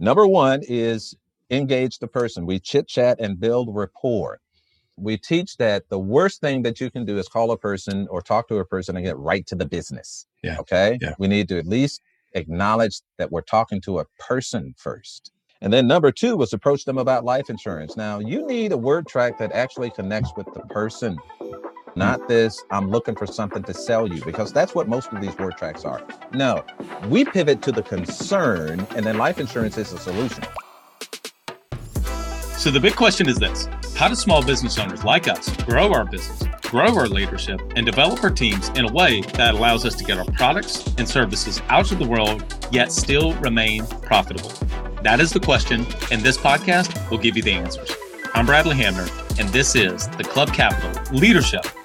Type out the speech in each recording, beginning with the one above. Number one is engage the person. We chit chat and build rapport. We teach that the worst thing that you can do is call a person or talk to a person and get right to the business. Yeah. Okay. Yeah. We need to at least acknowledge that we're talking to a person first. And then number two was approach them about life insurance. Now you need a word track that actually connects with the person, not this, I'm looking for something to sell you, because that's what most of these word tracks are. No, we pivot to the concern, and then life insurance is a solution. So the big question is this: how do small business owners like us grow our business, grow our leadership, and develop our teams in a way that allows us to get our products and services out to the world, yet still remain profitable? That is the question, and this podcast will give you the answers. I'm Bradley Hamner, and this is the Club Capital Leadership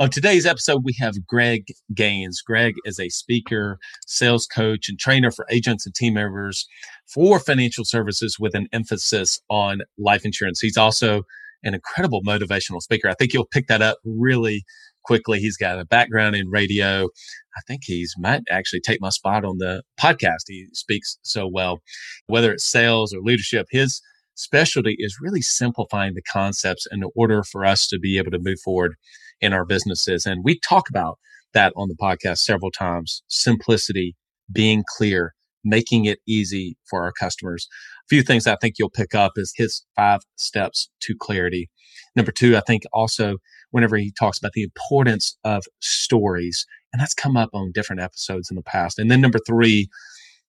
On today's episode, we have Greg Gaines. Greg is a speaker, sales coach, and trainer for agents and team members for financial services with an emphasis on life insurance. He's also an incredible motivational speaker. I think you'll pick that up really quickly. He's got a background in radio. I think he's might actually take my spot on the podcast. He speaks so well, whether it's sales or leadership. His specialty is really simplifying the concepts in order for us to be able to move forward in our businesses. And we talk about that on the podcast several times: simplicity, being clear, making it easy for our customers. A few things I think you'll pick up is his 5 steps to clarity. Number 2, I think also whenever he talks about the importance of stories, and that's come up on different episodes in the past. And then number 3,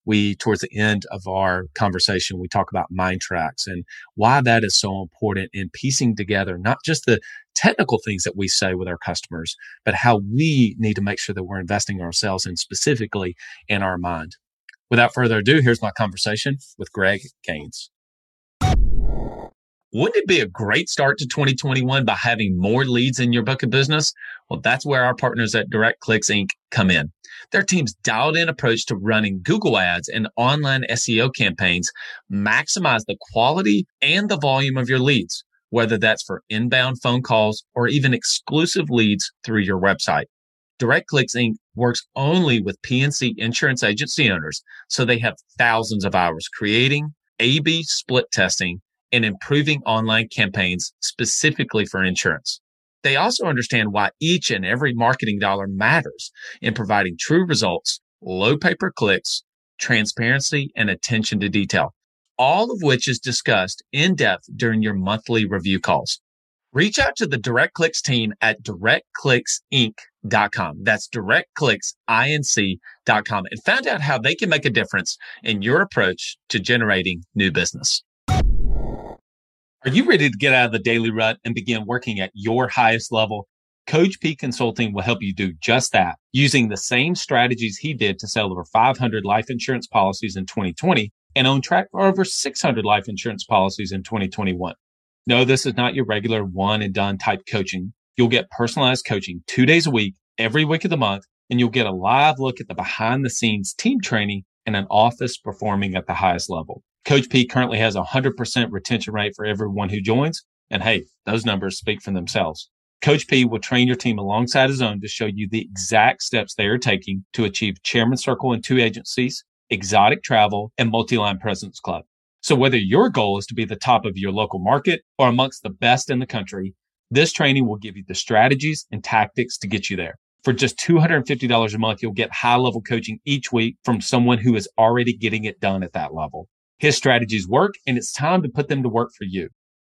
we, towards the end of our conversation, we talk about mind tracks and why that is so important in piecing together, not just the technical things that we say with our customers, but how we need to make sure that we're investing ourselves and specifically in our mind. Without further ado, here's my conversation with Greg Gaines. Wouldn't it be a great start to 2021 by having more leads in your book of business? Well, that's where our partners at DirectClicks Inc. come in. Their team's dialed-in approach to running Google ads and online SEO campaigns maximize the quality and the volume of your leads, whether that's for inbound phone calls or even exclusive leads through your website. DirectClicks Inc. works only with PNC insurance agency owners, so they have thousands of hours creating, A/B split testing, and improving online campaigns specifically for insurance. They also understand why each and every marketing dollar matters in providing true results, low pay-per-clicks, transparency, and attention to detail, all of which is discussed in depth during your monthly review calls. Reach out to the DirectClicks team at DirectClicksInc.com. That's DirectClicksInc.com, and find out how they can make a difference in your approach to generating new business. Are you ready to get out of the daily rut and begin working at your highest level? Coach P Consulting will help you do just that, using the same strategies he did to sell over 500 life insurance policies in 2020 and on track for over 600 life insurance policies in 2021. No, this is not your regular one and done type coaching. You'll get personalized coaching 2 days a week, every week of the month, and you'll get a live look at the behind the scenes team training and an office performing at the highest level. Coach P currently has a 100% retention rate for everyone who joins. And hey, those numbers speak for themselves. Coach P will train your team alongside his own to show you the exact steps they are taking to achieve Chairman Circle in 2 agencies, exotic travel, and multi-line presence club. So whether your goal is to be the top of your local market or amongst the best in the country, this training will give you the strategies and tactics to get you there. For just $250 a month, you'll get high-level coaching each week from someone who is already getting it done at that level. His strategies work, and it's time to put them to work for you.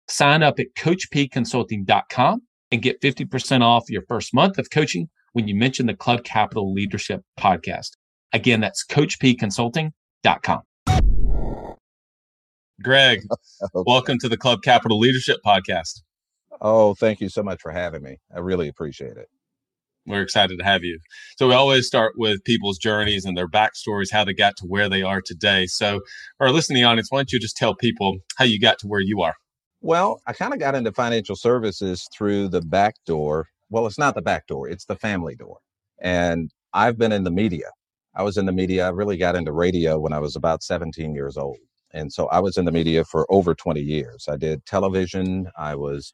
Sign up at coachpconsulting.com and get 50% off your first month of coaching when you mention the Club Capital Leadership Podcast. Again, that's coachpconsulting.com. Greg, okay. Welcome to the Club Capital Leadership Podcast. Oh, thank you so much for having me. I really appreciate it. We're excited to have you. So we always start with people's journeys and their backstories, how they got to where they are today. So for our listening audience, why don't you just tell people how you got to where you are? Well, I kind of got into financial services through the back door. Well, it's not the back door. It's the family door. And I've been in the media. I was in the media. I really got into radio when I was about 17 years old. And so I was in the media for over 20 years. I did television. I was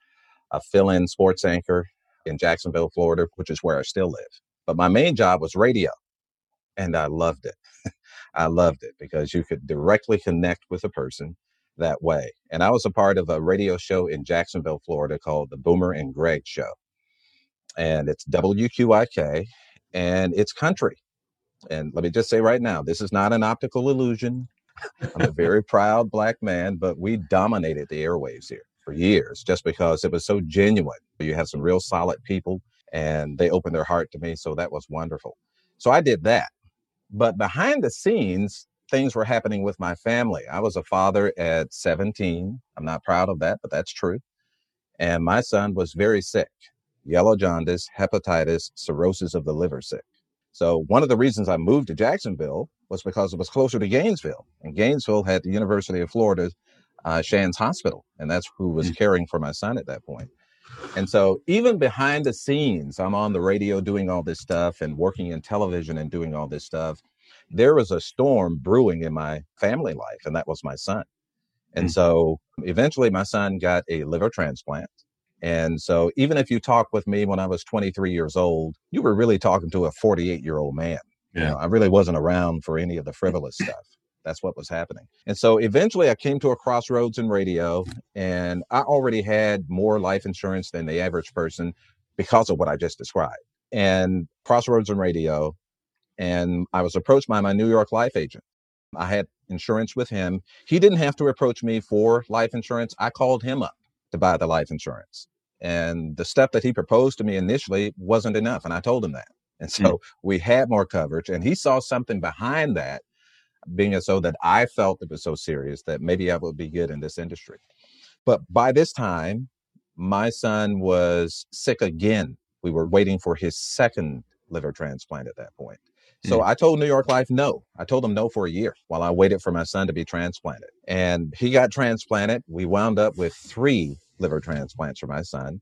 a fill-in sports anchor in Jacksonville, Florida, which is where I still live. But my main job was radio. And I loved it. I loved it because you could directly connect with a person that way. And I was a part of a radio show in Jacksonville, Florida called the Boomer and Greg Show. And it's WQIK and it's country. And let me just say right now, this is not an optical illusion. I'm a very proud Black man, but we dominated the airwaves here for years just because it was so genuine. You had some real solid people and they opened their heart to me. So that was wonderful. So I did that. But behind the scenes, things were happening with my family. I was a father at 17. I'm not proud of that, but that's true. And my son was very sick. Yellow jaundice, hepatitis, cirrhosis of the liver sick. So one of the reasons I moved to Jacksonville was because it was closer to Gainesville. And Gainesville had the University of Florida's Shands Hospital. And that's who was caring for my son at that point. And so even behind the scenes, I'm on the radio doing all this stuff and working in television and doing all this stuff. There was a storm brewing in my family life, and that was my son. And so eventually my son got a liver transplant. And so even if you talk with me when I was 23 years old, you were really talking to a 48-year-old man. Yeah. You know, I really wasn't around for any of the frivolous stuff. That's what was happening. And so eventually I came to a crossroads in radio, and I already had more life insurance than the average person because of what I just described. And crossroads in radio. And I was approached by my New York Life agent. I had insurance with him. He didn't have to approach me for life insurance. I called him up to buy the life insurance. And the stuff that he proposed to me initially wasn't enough. And I told him that. And so we had more coverage. And he saw something behind that, being as so that I felt it was so serious that maybe I would be good in this industry. But by this time, my son was sick again. We were waiting for his second liver transplant at that point. So I told New York Life no. I told them no for a year while I waited for my son to be transplanted. And he got transplanted. We wound up with 3 liver transplants for my son.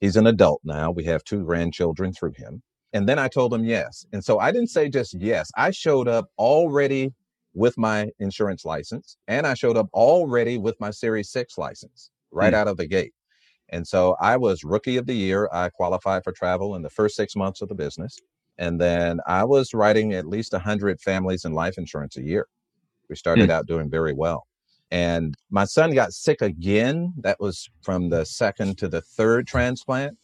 He's an adult now. We have 2 grandchildren through him. And then I told him yes. And so I didn't say just yes. I showed up already with my insurance license, and I showed up already with my Series 6 license right out of the gate. And so I was Rookie of the Year. I qualified for travel in the first 6 months of the business. And then I was writing at least 100 families in life insurance a year. We started out doing very well. And my son got sick again. That was from the second to the third transplant.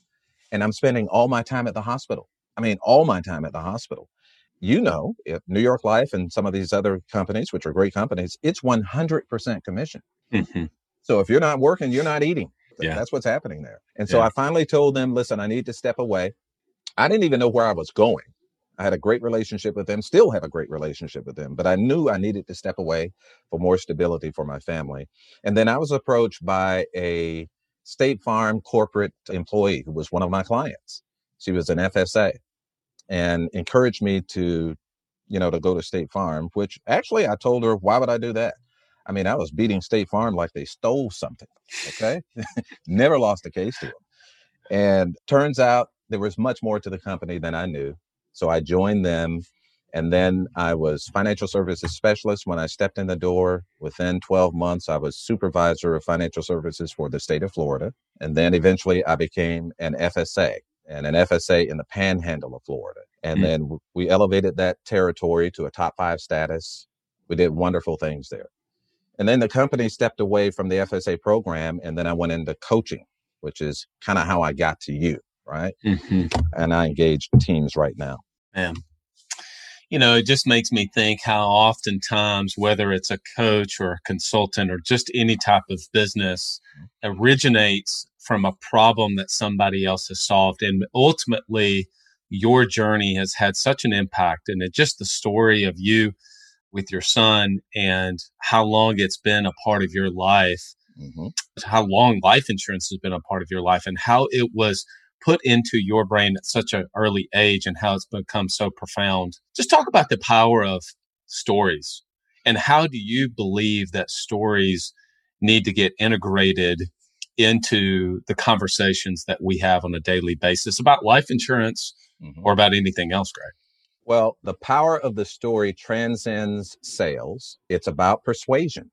And I'm spending all my time at the hospital. I mean, all my time at the hospital. You know, if New York Life and some of these other companies, which are great companies, it's 100% commission. So if you're not working, you're not eating. That's what's happening there. And so I finally told them, listen, I need to step away. I didn't even know where I was going. I had a great relationship with them, still have a great relationship with them, but I knew I needed to step away for more stability for my family. And then I was approached by a State Farm corporate employee who was one of my clients. She was an FSA and encouraged me to, you know, to go to State Farm, which actually I told her, why would I do that? I mean, I was beating State Farm like they stole something, okay? Never lost a case to them. And turns out there was much more to the company than I knew. So I joined them. And then I was financial services specialist. When I stepped in the door, within 12 months, I was supervisor of financial services for the state of Florida. And then eventually I became an FSA, and an FSA in the panhandle of Florida. And then we elevated that territory to a top 5 status. We did wonderful things there. And then the company stepped away from the FSA program. And then I went into coaching, which is kind of how I got to you, right? And I engage teams right now. Man, you know, it just makes me think how oftentimes, whether it's a coach or a consultant or just any type of business, originates from a problem that somebody else has solved. And ultimately, your journey has had such an impact. And it just the story of you with your son and how long it's been a part of your life, how long life insurance has been a part of your life, and how it was put into your brain at such an early age and how it's become so profound. Just talk about the power of stories and how do you believe that stories need to get integrated into the conversations that we have on a daily basis about life insurance or about anything else, Greg? Well, the power of the story transcends sales. It's about persuasion.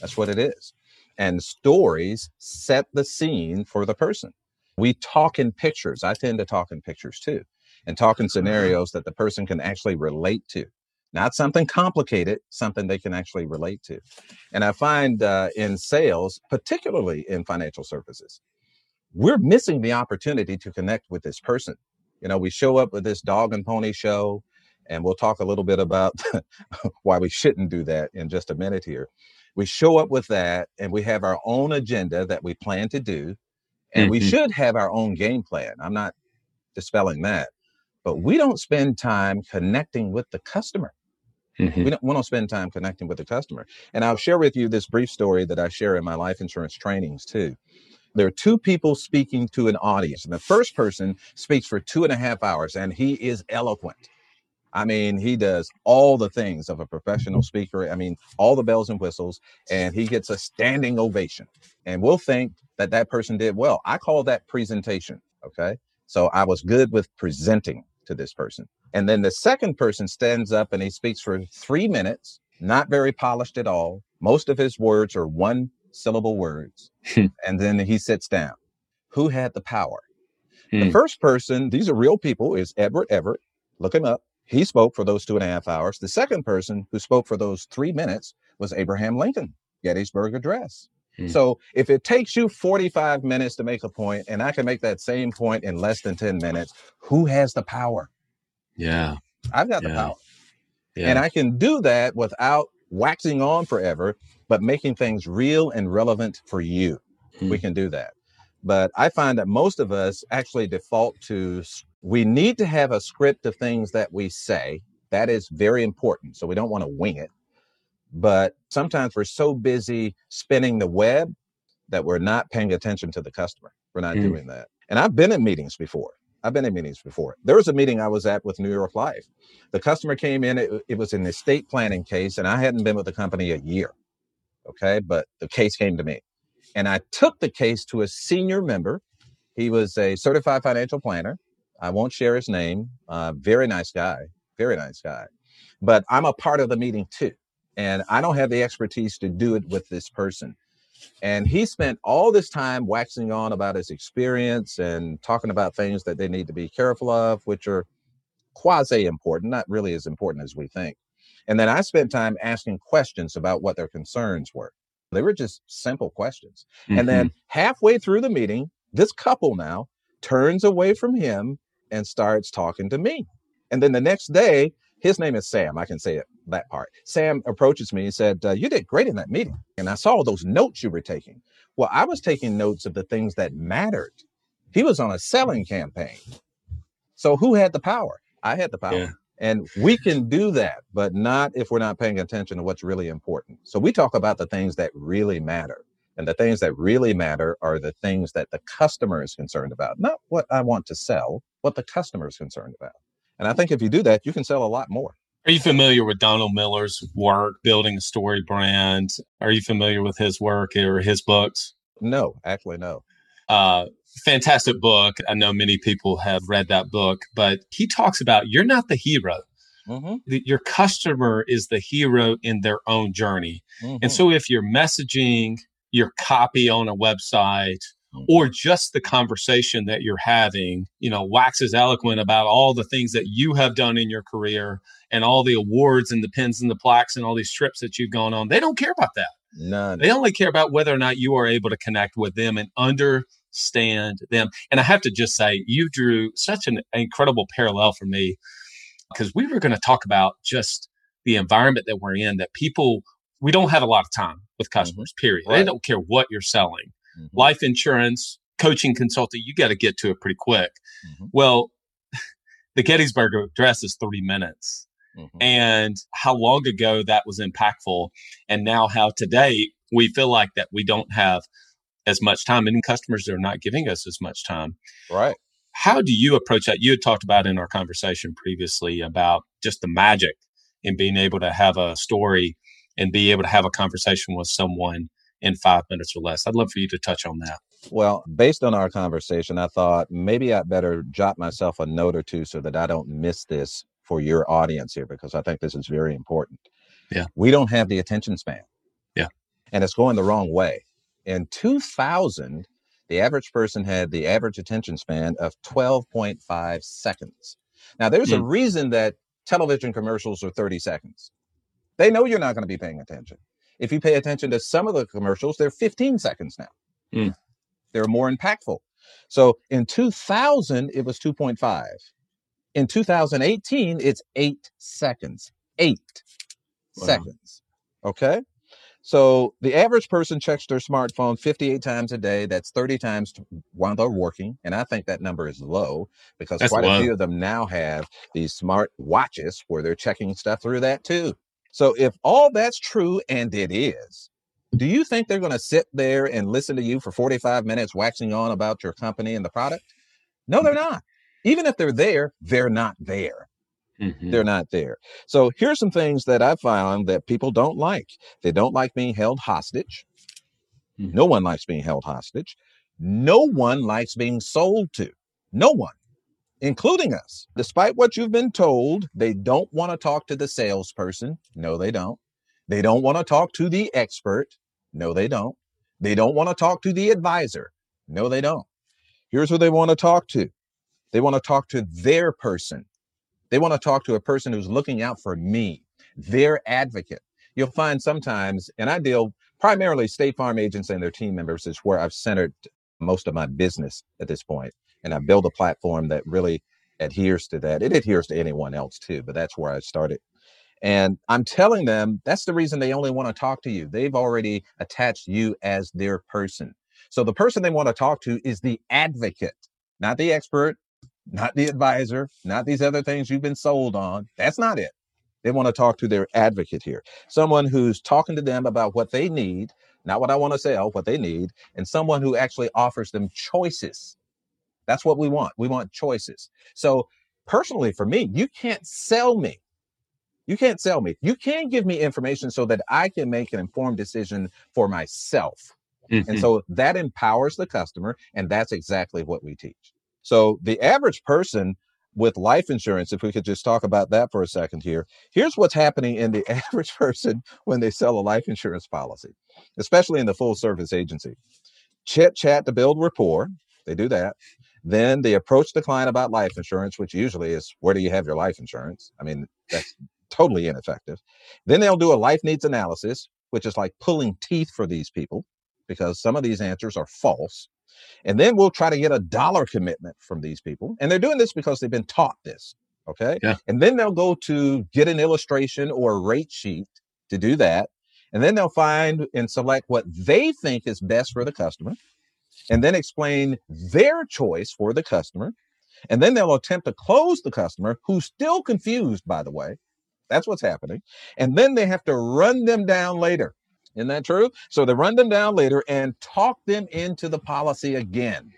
That's what it is. And stories set the scene for the person. We talk in pictures. I tend to talk in pictures too, and talk in scenarios that the person can actually relate to. Not something complicated, something they can actually relate to. And I find in sales, particularly in financial services, we're missing the opportunity to connect with this person. You know, we show up with this dog and pony show, and we'll talk a little bit about why we shouldn't do that in just a minute here. We show up with that, and we have our own agenda that we plan to do, and we should have our own game plan. I'm not dispelling that, but we don't spend time connecting with the customer. We don't spend time connecting with the customer. And I'll share with you this brief story that I share in my life insurance trainings too. There are two people speaking to an audience, and the first person speaks for 2.5 hours, and he is eloquent. I mean, he does all the things of a professional speaker. I mean, all the bells and whistles, and he gets a standing ovation. And we'll think that that person did well. I call that presentation, okay? So I was good with presenting to this person. And then the second person stands up and he speaks for 3 minutes, not very polished at all. Most of his words are one-syllable words. And then he sits down. Who had the power? The first person, these are real people, is Edward Everett. Look him up. He spoke for those 2.5 hours. The second person who spoke for those 3 minutes was Abraham Lincoln, Gettysburg Address. So if it takes you 45 minutes to make a point, and I can make that same point in less than 10 minutes, who has the power? Yeah. I've got the power. Yeah. And I can do that without waxing on forever, but making things real and relevant for you. We can do that. But I find that most of us actually default to, we need to have a script of things that we say. That is very important. So we don't want to wing it. But sometimes we're so busy spinning the web that we're not paying attention to the customer. We're not doing that. And I've been in meetings before. There was a meeting I was at with New York Life. The customer came in. It was an estate planning case, and I hadn't been with the company a year. Okay, but the case came to me. And I took the case to a senior member. He was a certified financial planner. I won't share his name. Very nice guy. But I'm a part of the meeting too. And I don't have the expertise to do it with this person. And he spent all this time waxing on about his experience and talking about things that they need to be careful of, which are quasi-important, not really as important as we think. And then I spent time asking questions about what their concerns were. They were just simple questions. And then halfway through the meeting, this couple now turns away from him and starts talking to me. And then the next day, his name is Sam. I can say it, that part. Sam approaches me and said, you did great in that meeting. And I saw those notes you were taking. Well, I was taking notes of the things that mattered. He was on a selling campaign. So who had the power? I had the power. Yeah. And we can do that, but not if we're not paying attention to what's really important. So we talk about the things that really matter. And the things that really matter are the things that the customer is concerned about. Not what I want to sell, what the customer is concerned about. And I think if you do that, you can sell a lot more. Are you familiar with Donald Miller's work, Building a Story Brand? Are you familiar with his work or his books? No, actually, no. Fantastic book. I know many people have read that book, but he talks about you're not the hero. Your customer is the hero in their own journey. And so if you're messaging, your copy on a website, or just the conversation that you're having, you know, waxes eloquent about all the things that you have done in your career and all the awards and the pins and the plaques and all these trips that you've gone on, they don't care about that. None. They only care about whether or not you are able to connect with them and understand them. And I have to just say, you drew such an incredible parallel for me, because we were going to talk about just the environment that we're in, that people, we don't have a lot of time with customers, period. Right. They don't care what you're selling. Life insurance, coaching, consulting, you got to get to it pretty quick. Well, the Gettysburg Address is 3 minutes. And how long ago that was impactful, and now how today we feel like that we don't have as much time, and customers are not giving us as much time. Right. How do you approach that? You had talked about in our conversation previously about just the magic in being able to have a story and be able to have a conversation with someone in 5 minutes or less. I'd love for you to touch on that. Well, based on our conversation, I thought maybe I'd better jot myself a note or two so that I don't miss this for your audience here, because I think this is very important. Yeah. We don't have the attention span. Yeah. And it's going the wrong way. In 2000, the average person had the average attention span of 12.5 seconds. Now, there's a reason that television commercials are 30 seconds. They know you're not going to be paying attention. If you pay attention to some of the commercials, they're 15 seconds now. Mm. They're more impactful. So in 2000, it was 2.5. In 2018, it's 8 seconds. Eight seconds. Okay? So the average person checks their smartphone 58 times a day. That's 30 times while they're working. And I think that number is low because quite a few of them now have these smart watches where they're checking stuff through that too. So if all that's true, and it is, do you think they're going to sit there and listen to you for 45 minutes waxing on about your company and the product? No, they're not. Even if they're there, they're not there. Mm-hmm. They're not there. So here's some things that I found that people don't like. They don't like being held hostage. Mm-hmm. No one likes being held hostage. No one likes being sold to. No one, including us. Despite what you've been told, they don't want to talk to the salesperson. No, they don't. They don't want to talk to the expert. No, they don't. They don't want to talk to the advisor. No, they don't. Here's who they want to talk to. They want to talk to their person. They want to talk to a person who's looking out for me, their advocate. You'll find sometimes, and I deal primarily State Farm agents and their team members is where I've centered most of my business at this point. And I build a platform that really adheres to that. It adheres to anyone else too, but that's where I started. And I'm telling them that's the reason they only want to talk to you. They've already attached you as their person. So the person they want to talk to is the advocate, not the expert, not the advisor, not these other things you've been sold on. That's not it. They want to talk to their advocate here. Someone who's talking to them about what they need, not what I want to sell, what they need, and someone who actually offers them choices. That's what we want. We want choices. So personally for me, you can't sell me. You can't sell me. You can give me information so that I can make an informed decision for myself. Mm-hmm. And so that empowers the customer. And that's exactly what we teach. So the average person with life insurance, if we could just talk about that for a second here, here's what's happening in the average person when they sell a life insurance policy, especially in the full service agency. Chit chat to build rapport. They do that. Then they approach the client about life insurance, which usually is, where do you have your life insurance? I mean, that's totally ineffective. Then they'll do a life needs analysis, which is like pulling teeth for these people because some of these answers are false. And then we'll try to get a dollar commitment from these people. And they're doing this because they've been taught this. Okay. Yeah. And then they'll go to get an illustration or a rate sheet to do that. And then they'll find and select what they think is best for the customer and then explain their choice for the customer. And then they'll attempt to close the customer who's still confused, by the way. That's what's happening. And then they have to run them down later. Isn't that true? So they run them down later and talk them into the policy again.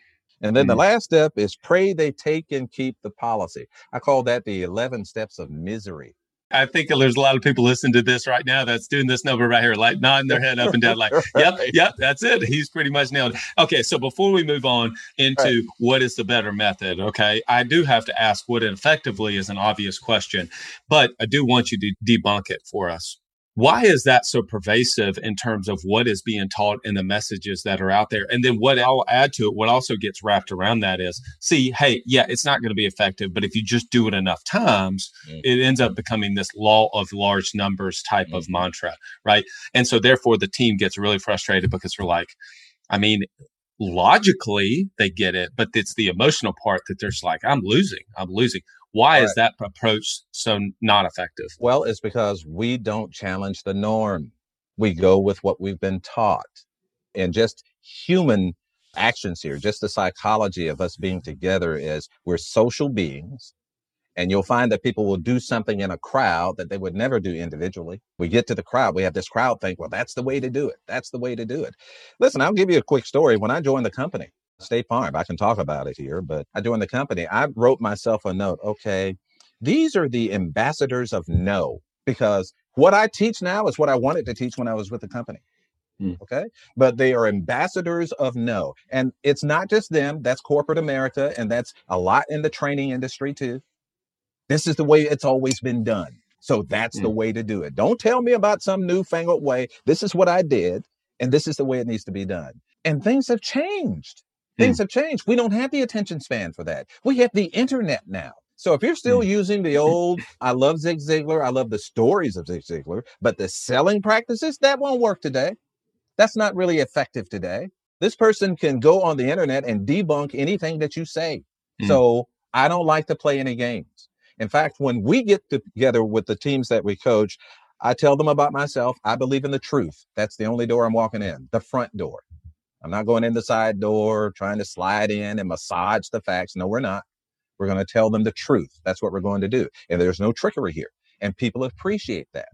And then the last step is pray they take and keep the policy. I call that the 11 steps of misery. I think there's a lot of people listening to this right now that's doing this number right here, like nodding their head up and down, like, yep, that's it. He's pretty much nailed it. Okay, so before we move on into what is the better method, okay, I do have to ask what effectively is an obvious question, but I do want you to debunk it for us. Why is that so pervasive in terms of what is being taught and the messages that are out there? And then what I'll add to it, what also gets wrapped around that is, see, hey, yeah, it's not going to be effective, but if you just do it enough times, it ends up becoming this law of large numbers type of mantra, right? And so therefore the team gets really frustrated because they're like, I mean, logically they get it, but it's the emotional part that they're just like, I'm losing. Why is that approach so not effective? Well, it's because we don't challenge the norm. We go with what we've been taught. And just human actions here, just the psychology of us being together is we're social beings. And you'll find that people will do something in a crowd that they would never do individually. We get to the crowd. We have this crowd think, well, that's the way to do it. Listen, I'll give you a quick story. When I joined the company, State Farm. I can talk about it here, but I joined the company. I wrote myself a note. Okay, these are the ambassadors of no, because what I teach now is what I wanted to teach when I was with the company. Okay. But they are ambassadors of no. And it's not just them. That's corporate America. And that's a lot in the training industry too. This is the way it's always been done. So that's the way to do it. Don't tell me about some newfangled way. This is what I did. And this is the way it needs to be done. And things have changed. Things have changed. We don't have the attention span for that. We have the internet now. So if you're still using the old, I love Zig Ziglar. I love the stories of Zig Ziglar, but the selling practices, that won't work today. That's not really effective today. This person can go on the internet and debunk anything that you say. So I don't like to play any games. In fact, when we get together with the teams that we coach, I tell them about myself. I believe in the truth. That's the only door I'm walking in, the front door. I'm not going in the side door, trying to slide in and massage the facts. No, we're not. We're going to tell them the truth. That's what we're going to do. And there's no trickery here. And people appreciate that.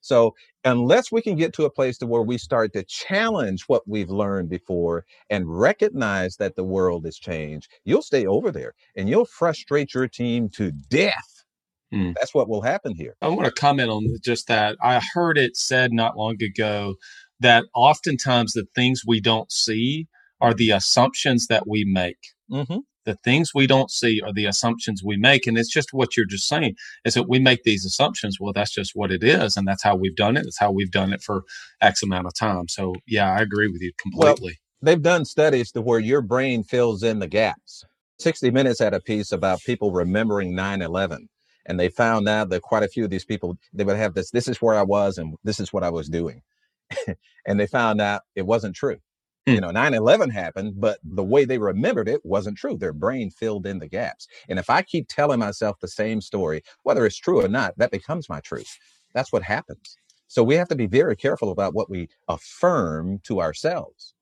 So unless we can get to a place to where we start to challenge what we've learned before and recognize that the world has changed, you'll stay over there and you'll frustrate your team to death. That's what will happen here. I want to comment on just that. I heard it said not long ago that oftentimes the things we don't see are the assumptions that we make. The things we don't see are the assumptions we make. And it's just what you're just saying is that we make these assumptions. Well, that's just what it is. And that's how we've done it. It's how we've done it for X amount of time. So, yeah, I agree with you completely. Well, they've done studies to where your brain fills in the gaps. 60 Minutes had a piece about people remembering 9/11. And they found out that quite a few of these people, they would have this, this is where I was and this is what I was doing. And they found out it wasn't true. You know, 9/11 happened, but the way they remembered it wasn't true. Their brain filled in the gaps. And if I keep telling myself the same story, whether it's true or not, that becomes my truth. That's what happens. So we have to be very careful about what we affirm to ourselves.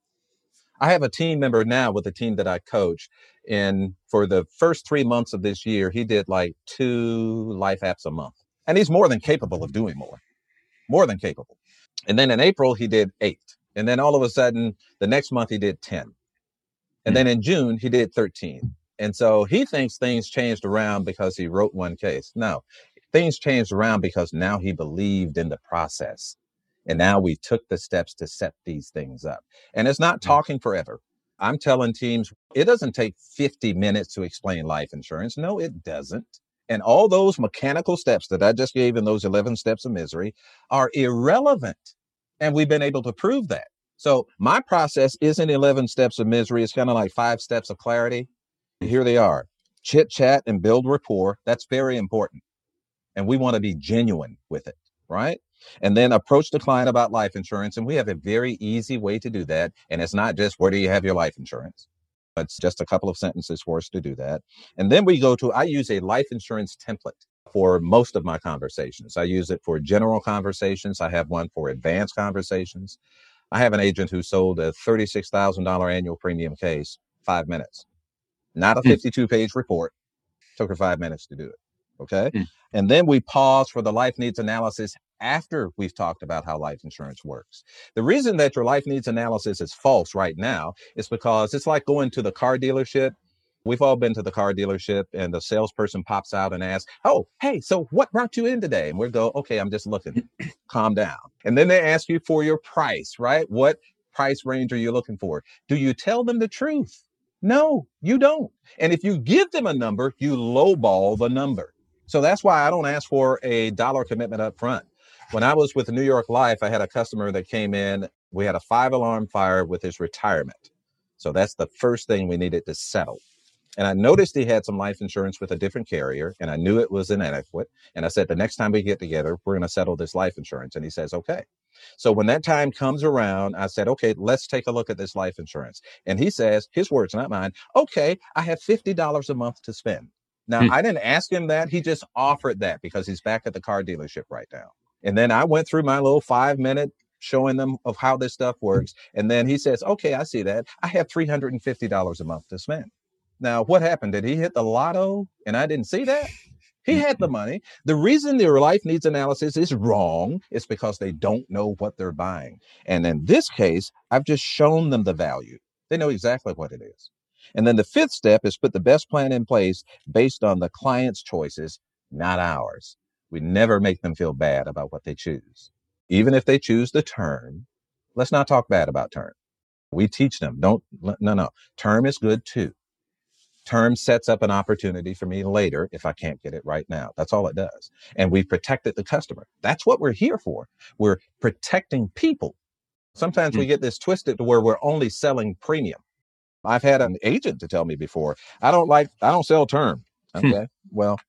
I have a team member now with the team that I coach. And for the first 3 months of this year, he did like 2 life apps a month. And he's more than capable of doing more than capable. And then in April, he did 8. And then all of a sudden, the next month he did 10. And then in June, he did 13. And so he thinks things changed around because he wrote one case. No, things changed around because now he believed in the process. And now we took the steps to set these things up. And it's not talking forever. I'm telling teams, it doesn't take 50 minutes to explain life insurance. No, it doesn't. And all those mechanical steps that I just gave in those 11 steps of misery are irrelevant. And we've been able to prove that. So my process isn't 11 steps of misery. It's kind of like 5 steps of clarity. Here they are. Chit chat and build rapport. That's very important. And we want to be genuine with it, right? And then approach the client about life insurance. And we have a very easy way to do that. And it's not just, where do you have your life insurance? It's just a couple of sentences for us to do that. And then we go to, I use a life insurance template for most of my conversations. I use it for general conversations. I have one for advanced conversations. I have an agent who sold a $36,000 annual premium case, 5 minutes. Not a 52-page report. Took her 5 minutes to do it. Okay. And then we pause for the life needs analysis after we've talked about how life insurance works. The reason that your life needs analysis is false right now is because it's like going to the car dealership. We've all been to the car dealership and the salesperson pops out and asks, oh, hey, so what brought you in today? And we go, okay, I'm just looking, calm down. And then they ask you for your price, right? What price range are you looking for? Do you tell them the truth? No, you don't. And if you give them a number, you lowball the number. So that's why I don't ask for a dollar commitment up front. When I was with New York Life, I had a customer that came in. We had a 5-alarm fire with his retirement. So that's the first thing we needed to settle. And I noticed he had some life insurance with a different carrier, and I knew it was inadequate. And I said, the next time we get together, we're going to settle this life insurance. And he says, okay. So when that time comes around, I said, okay, let's take a look at this life insurance. And he says, his words, not mine, okay, I have $50 a month to spend. Now, I didn't ask him that. He just offered that because he's back at the car dealership right now. And then I went through my little 5-minute showing them of how this stuff works. And then he says, okay, I see that. I have $350 a month to spend. Now, what happened? Did he hit the lotto? And I didn't see that. He had the money. The reason their life needs analysis is wrong is because they don't know what they're buying. And in this case, I've just shown them the value. They know exactly what it is. And then the fifth step is put the best plan in place based on the client's choices, not ours. We never make them feel bad about what they choose. Even if they choose the term, let's not talk bad about term. We teach them, no. Term is good too. Term sets up an opportunity for me later if I can't get it right now. That's all it does. And we've protected the customer. That's what we're here for. We're protecting people. Sometimes we get this twisted to where we're only selling premium. I've had an agent to tell me before, I don't sell term. Okay, well,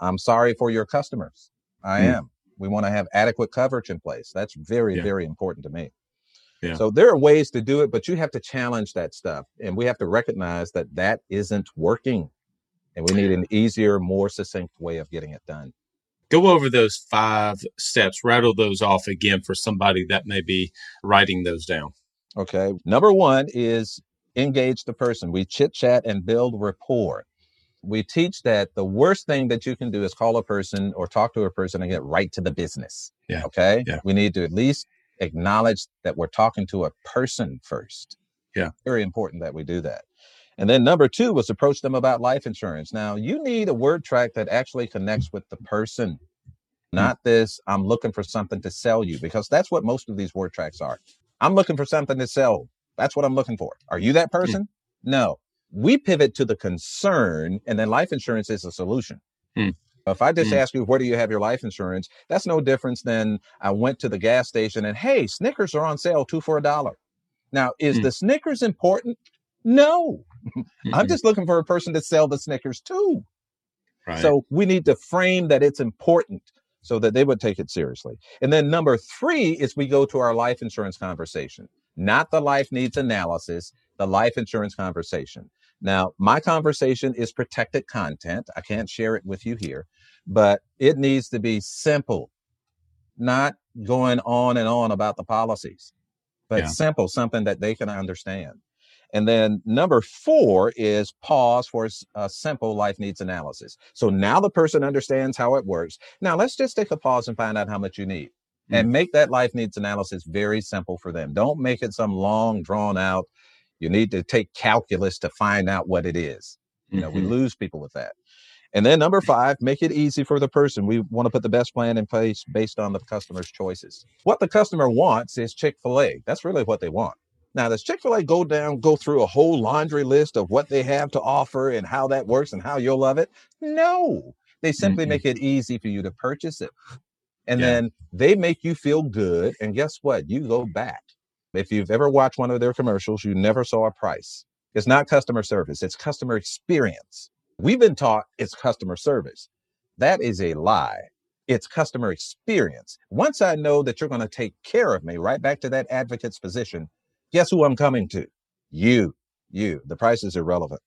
I'm sorry for your customers. I am. We want to have adequate coverage in place. That's very, very important to me. Yeah. So there are ways to do it, but you have to challenge that stuff. And we have to recognize that that isn't working. And we need an easier, more succinct way of getting it done. Go over those 5 steps, rattle those off again for somebody that may be writing those down. Okay. Number 1 is engage the person. We chit chat and build rapport. We teach that the worst thing that you can do is call a person or talk to a person and get right to the business. Yeah. Okay. Yeah. We need to at least acknowledge that we're talking to a person first. Yeah. Very important that we do that. And then number 2 was approach them about life insurance. Now you need a word track that actually connects with the person, not this, I'm looking for something to sell you, because that's what most of these word tracks are. I'm looking for something to sell. That's what I'm looking for. Are you that person? No, we pivot to the concern, and then life insurance is a solution. If I just ask you, where do you have your life insurance? That's no difference than I went to the gas station and, hey, Snickers are on sale, 2 for $1. Now, is the Snickers important? No, I'm just looking for a person to sell the Snickers to. Right. So we need to frame that it's important so that they would take it seriously. And then number 3 is we go to our life insurance conversation, not the life needs analysis, the life insurance conversation. Now, my conversation is protected content. I can't share it with you here, but it needs to be simple, not going on and on about the policies, but simple, something that they can understand. And then number 4 is pause for a simple life needs analysis. So now the person understands how it works. Now let's just take a pause and find out how much you need and make that life needs analysis very simple for them. Don't make it some long, drawn out, you need to take calculus to find out what it is. You know, we lose people with that. And then number 5, make it easy for the person. We want to put the best plan in place based on the customer's choices. What the customer wants is Chick-fil-A. That's really what they want. Now, does Chick-fil-A go through a whole laundry list of what they have to offer and how that works and how you'll love it? No, they simply make it easy for you to purchase it. And then they make you feel good. And guess what? You go back. If you've ever watched one of their commercials, you never saw a price. It's not customer service. It's customer experience. We've been taught it's customer service. That is a lie. It's customer experience. Once I know that you're going to take care of me, right back to that advocate's position, guess who I'm coming to? You. The price is irrelevant.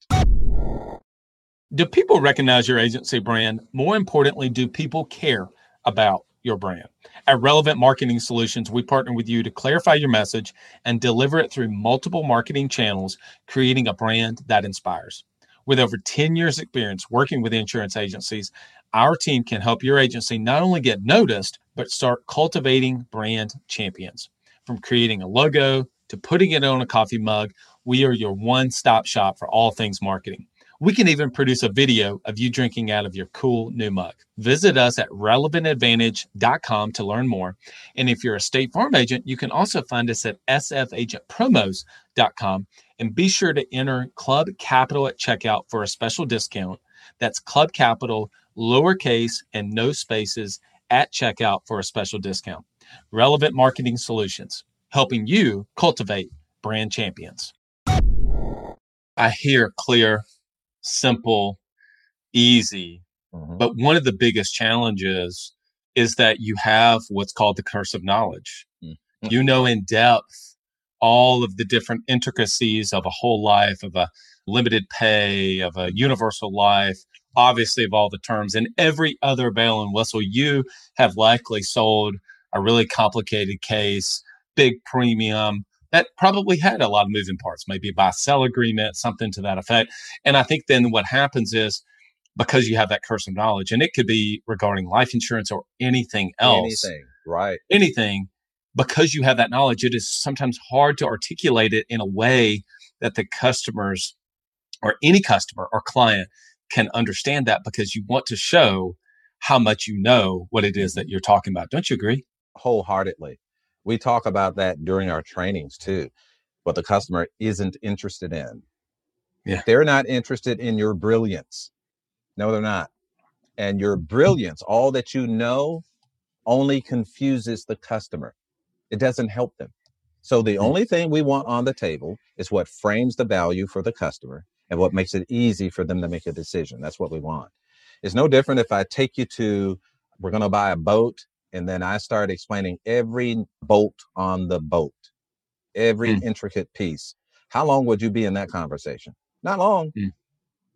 Do people recognize your agency brand? More importantly, do people care about your brand? At Relevant Marketing Solutions, we partner with you to clarify your message and deliver it through multiple marketing channels, creating a brand that inspires. With over 10 years experience working with insurance agencies, our team can help your agency not only get noticed, but start cultivating brand champions. From creating a logo to putting it on a coffee mug, we are your one-stop shop for all things marketing. We can even produce a video of you drinking out of your cool new mug. Visit us at relevantadvantage.com to learn more. And if you're a State Farm agent, you can also find us at sfagentpromos.com. And be sure to enter Club Capital at checkout for a special discount. That's Club Capital, lowercase and no spaces, at checkout for a special discount. Relevant Marketing Solutions, helping you cultivate brand champions. I hear clear, simple, easy. But one of the biggest challenges is that you have what's called the curse of knowledge. You know in depth all of the different intricacies of a whole life, of a limited pay, of a universal life, obviously of all the terms and every other bell and whistle. You have likely sold a really complicated case, big premium, that probably had a lot of moving parts, maybe a buy-sell agreement, something to that effect. And I think then what happens is, because you have that curse of knowledge, and it could be regarding life insurance or anything else. Anything, because you have that knowledge, it is sometimes hard to articulate it in a way that the customers or any customer or client can understand that, because you want to show how much you know what it is that you're talking about. Don't you agree? Wholeheartedly. We talk about that during our trainings too, what the customer isn't interested in. Yeah. They're not interested in your brilliance. No, they're not. And your brilliance, all that you know, only confuses the customer. It doesn't help them. So the only thing we want on the table is what frames the value for the customer and what makes it easy for them to make a decision. That's what we want. It's no different if I take you to, we're going to buy a boat, and then I start explaining every bolt on the boat, every intricate piece. How long would you be in that conversation? Not long.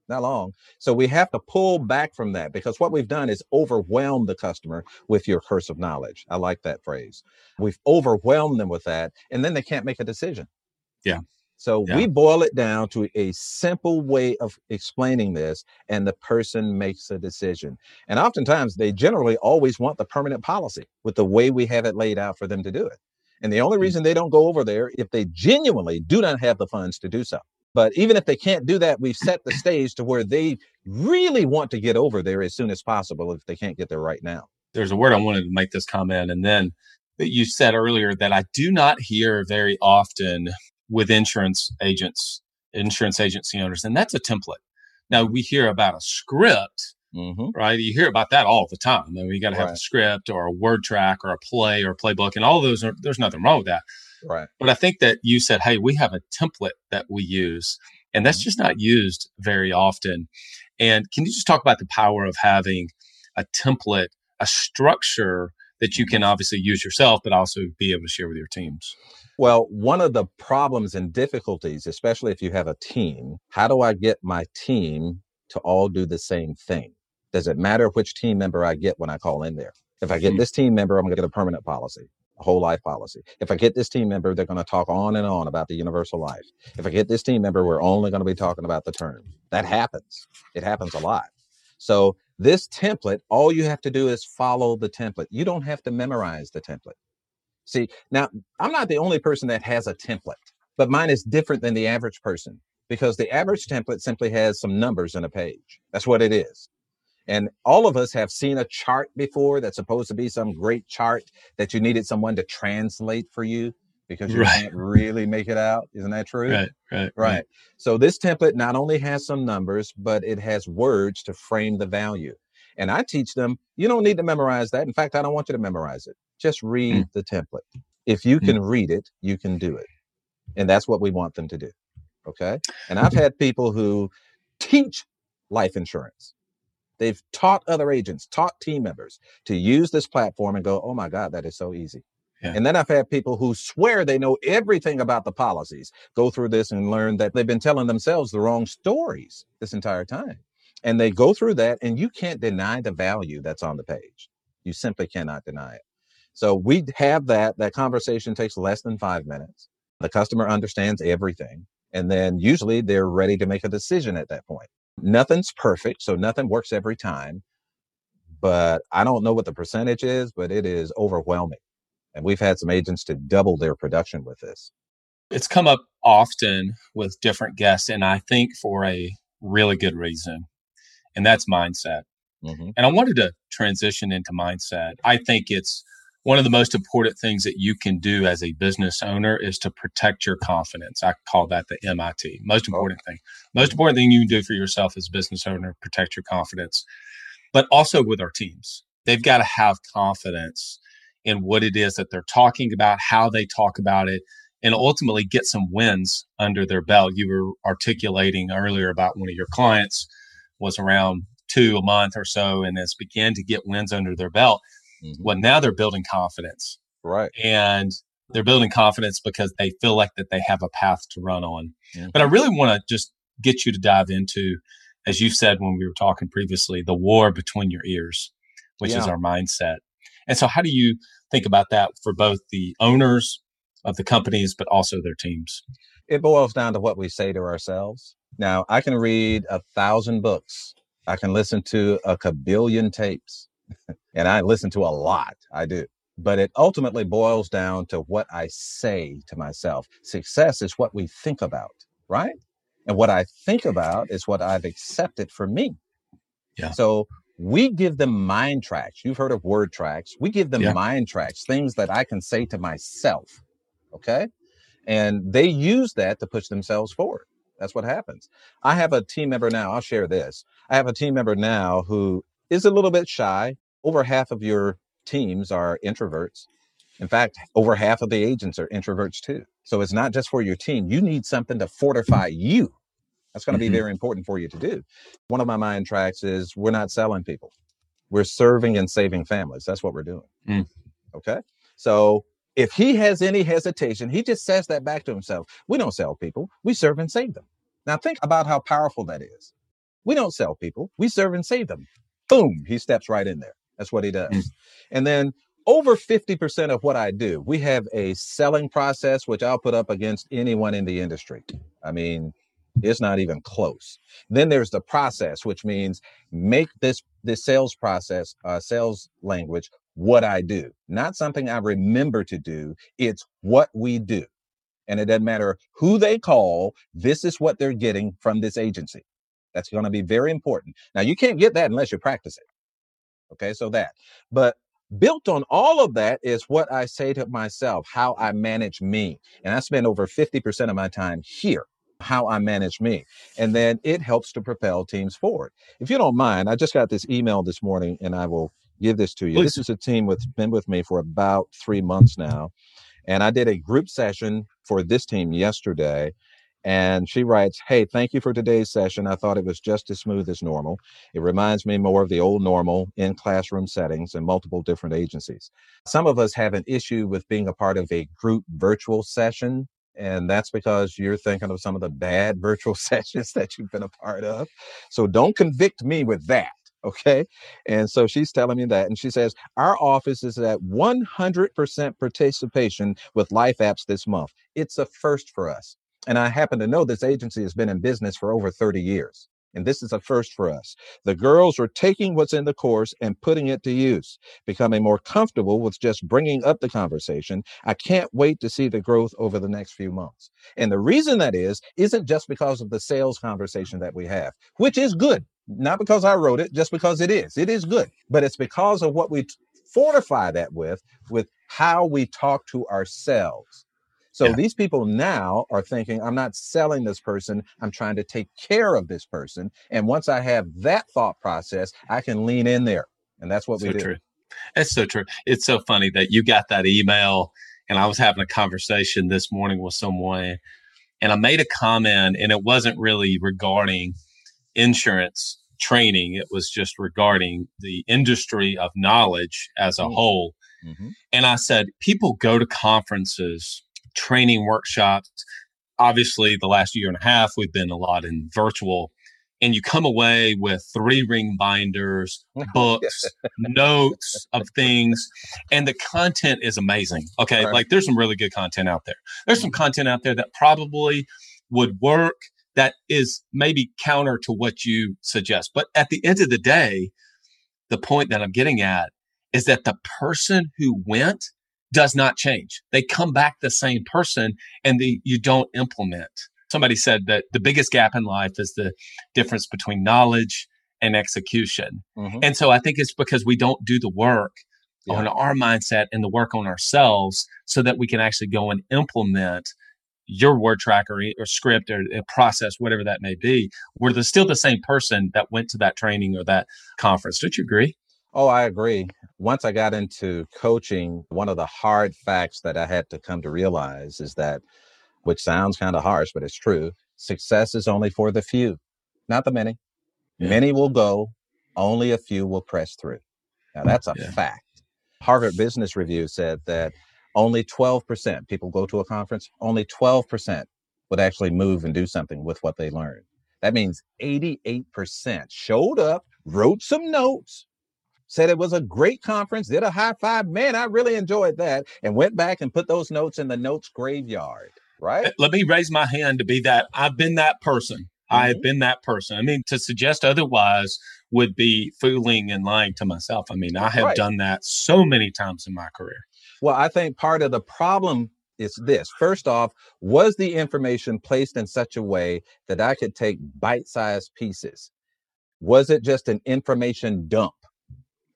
Not long. So we have to pull back from that, because what we've done is overwhelm the customer with your curse of knowledge. I like that phrase. We've overwhelmed them with that, and then they can't make a decision. Yeah. So we boil it down to a simple way of explaining this, and the person makes a decision. And oftentimes they generally always want the permanent policy with the way we have it laid out for them to do it. And the only reason they don't go over there if they genuinely do not have the funds to do so. But even if they can't do that, we've set the stage to where they really want to get over there as soon as possible if they can't get there right now. There's a word I wanted to make this comment, and then that you said earlier that I do not hear very often with insurance agents, insurance agency owners, and that's a template. Now, we hear about a script, right? You hear about that all the time. I mean, you got to have a script or a word track or a play or a playbook, and all those, there's nothing wrong with that. Right. But I think that you said, hey, we have a template that we use, and that's just not used very often. And can you just talk about the power of having a template, a structure that you can obviously use yourself, but also be able to share with your teams? Well, one of the problems and difficulties, especially if you have a team, how do I get my team to all do the same thing? Does it matter which team member I get when I call in there? If I get this team member, I'm going to get a permanent policy. A whole life policy. If I get this team member, they're going to talk on and on about the universal life. If I get this team member, we're only going to be talking about the term. That happens. It happens a lot. So this template, all you have to do is follow the template. You don't have to memorize the template. See, now I'm not the only person that has a template, but mine is different than the average person, because the average template simply has some numbers in a page. That's what it is. And all of us have seen a chart before that's supposed to be some great chart that you needed someone to translate for you because you can't really make it out. Isn't that true? Right. So this template not only has some numbers, but it has words to frame the value. And I teach them, you don't need to memorize that. In fact, I don't want you to memorize it. Just read the template. If you can read it, you can do it. And that's what we want them to do. Okay. And I've had people who teach life insurance. They've taught other agents, taught team members to use this platform and go, oh my God, that is so easy. Yeah. And then I've had people who swear they know everything about the policies, go through this and learn that they've been telling themselves the wrong stories this entire time. And they go through that, and you can't deny the value that's on the page. You simply cannot deny it. So we have that. That conversation takes less than 5 minutes. The customer understands everything. And then usually they're ready to make a decision at that point. Nothing's perfect, so nothing works every time. But I don't know what the percentage is, but it is overwhelming. And we've had some agents to double their production with this. It's come up often with different guests, and I think for a really good reason, and that's mindset. And I wanted to transition into mindset. I think it's one of the most important things that you can do as a business owner is to protect your confidence. I call that the MIT, most important thing. Most important thing you can do for yourself as a business owner, protect your confidence, but also with our teams. They've got to have confidence in what it is that they're talking about, how they talk about it, and ultimately get some wins under their belt. You were articulating earlier about one of your clients was around 2 a month or so and has began to get wins under their belt. Well, now they're building confidence. Right. And they're building confidence because they feel like that they have a path to run on. But I really want to just get you to dive into, as you said when we were talking previously, the war between your ears, which is our mindset. And so how do you think about that for both the owners of the companies, but also their teams? It boils down to what we say to ourselves. Now, I can read 1,000 books. I can listen to a kabillion tapes. And I listen to a lot, I do. But it ultimately boils down to what I say to myself. Success is what we think about, right? And what I think about is what I've accepted for me. Yeah. So we give them mind tracks. You've heard of word tracks. We give them mind tracks, things that I can say to myself. Okay. And they use that to push themselves forward. That's what happens. I have a team member now. I'll share this. I have a team member now who is a little bit shy. Over half of your teams are introverts. In fact, over half of the agents are introverts too. So it's not just for your team. You need something to fortify you. That's going to be very important for you to do. One of my mind tracks is we're not selling people. We're serving and saving families. That's what we're doing. Okay. So if he has any hesitation, he just says that back to himself. We don't sell people. We serve and save them. Now think about how powerful that is. We don't sell people. We serve and save them. Boom. He steps right in there. That's what he does. And then over 50% of what I do, we have a selling process, which I'll put up against anyone in the industry. I mean, it's not even close. Then there's the process, which means make this sales process, sales language, what I do. Not something I remember to do. It's what we do. And it doesn't matter who they call. This is what they're getting from this agency. That's going to be very important. Now, you can't get that unless you practice it. Okay, so that. But built on all of that is what I say to myself, how I manage me. And I spend over 50% of my time here, how I manage me. And then it helps to propel teams forward. If you don't mind, I just got this email this morning and I will give this to you. Please. This is a team that's been with me for about 3 months now. And I did a group session for this team yesterday. And she writes, "Hey, thank you for today's session. I thought it was just as smooth as normal. It reminds me more of the old normal in classroom settings and multiple different agencies. Some of us have an issue with being a part of a group virtual session. And that's because you're thinking of some of the bad virtual sessions that you've been a part of. So don't convict me with that." Okay. And so she's telling me that. And she says, "Our office is at 100% participation with Life Apps this month. It's a first for us. And I happen to know this agency has been in business for over 30 years. And this is a first for us. The girls are taking what's in the course and putting it to use, becoming more comfortable with just bringing up the conversation. I can't wait to see the growth over the next few months. And the reason that isn't just because of the sales conversation that we have, which is good. Not because I wrote it, just because it is. It is good. But it's because of what we fortify that with how we talk to ourselves." So these people now are thinking, I'm not selling this person. I'm trying to take care of this person. And once I have that thought process, I can lean in there. And that's what we do. True. That's so true. It's so funny that you got that email. And I was having a conversation this morning with someone. And I made a comment. And it wasn't really regarding insurance training. It was just regarding the industry of knowledge as a whole. And I said, people go to conferences, training workshops. Obviously, the last year and a half, we've been a lot in virtual, and you come away with 3-ring binders, books, notes of things, and the content is amazing. Okay. Right. Like there's some really good content out there. There's some content out there that probably would work that is maybe counter to what you suggest. But at the end of the day, the point that I'm getting at is that the person who went does not change. They come back the same person and you don't implement. Somebody said that the biggest gap in life is the difference between knowledge and execution. And so I think it's because we don't do the work on our mindset and the work on ourselves so that we can actually go and implement your word track or script or process, whatever that may be. We're still the same person that went to that training or that conference. Don't you agree? Oh, I agree. Once I got into coaching, one of the hard facts that I had to come to realize is that, which sounds kind of harsh, but it's true, success is only for the few, not the many. Yeah. Many will go, only a few will press through. Now, that's a fact. Harvard Business Review said that only 12% people go to a conference, only 12% would actually move and do something with what they learned. That means 88% showed up, wrote some notes, said it was a great conference, did a high five. Man, I really enjoyed that. And went back and put those notes in the notes graveyard, right? Let me raise my hand to be that. I've been that person. I've been that person. I mean, to suggest otherwise would be fooling and lying to myself. I mean, I have done that so many times in my career. Well, I think part of the problem it's this. First off, was the information placed in such a way that I could take bite-sized pieces? Was it just an information dump?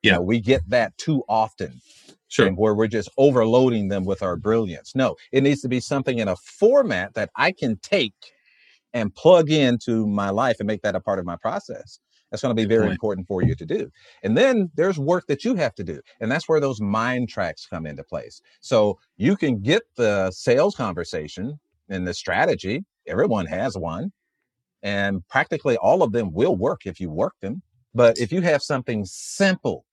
Yeah, you know, we get that too often. Sure. Where we're just overloading them with our brilliance. No, it needs to be something in a format that I can take and plug into my life and make that a part of my process. That's going to be very important for you to do. And then there's work that you have to do. And that's where those mind tracks come into place. So you can get the sales conversation and the strategy. Everyone has one. And practically all of them will work if you work them. But if you have something simple,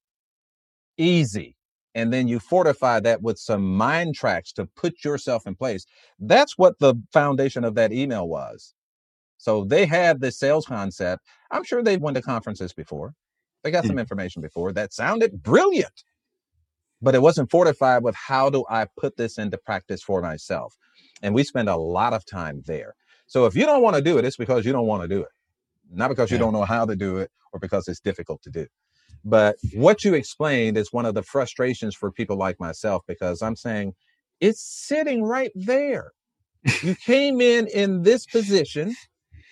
easy, and then you fortify that with some mind tracks to put yourself in place. That's what the foundation of that email was. So they had this sales concept. I'm sure they went to conferences before. They got some information before that sounded brilliant, but it wasn't fortified with how do I put this into practice for myself? And we spend a lot of time there. So if you don't want to do it, it's because you don't want to do it. Not because you don't know how to do it or because it's difficult to do. But what you explained is one of the frustrations for people like myself, because I'm saying it's sitting right there. You came in this position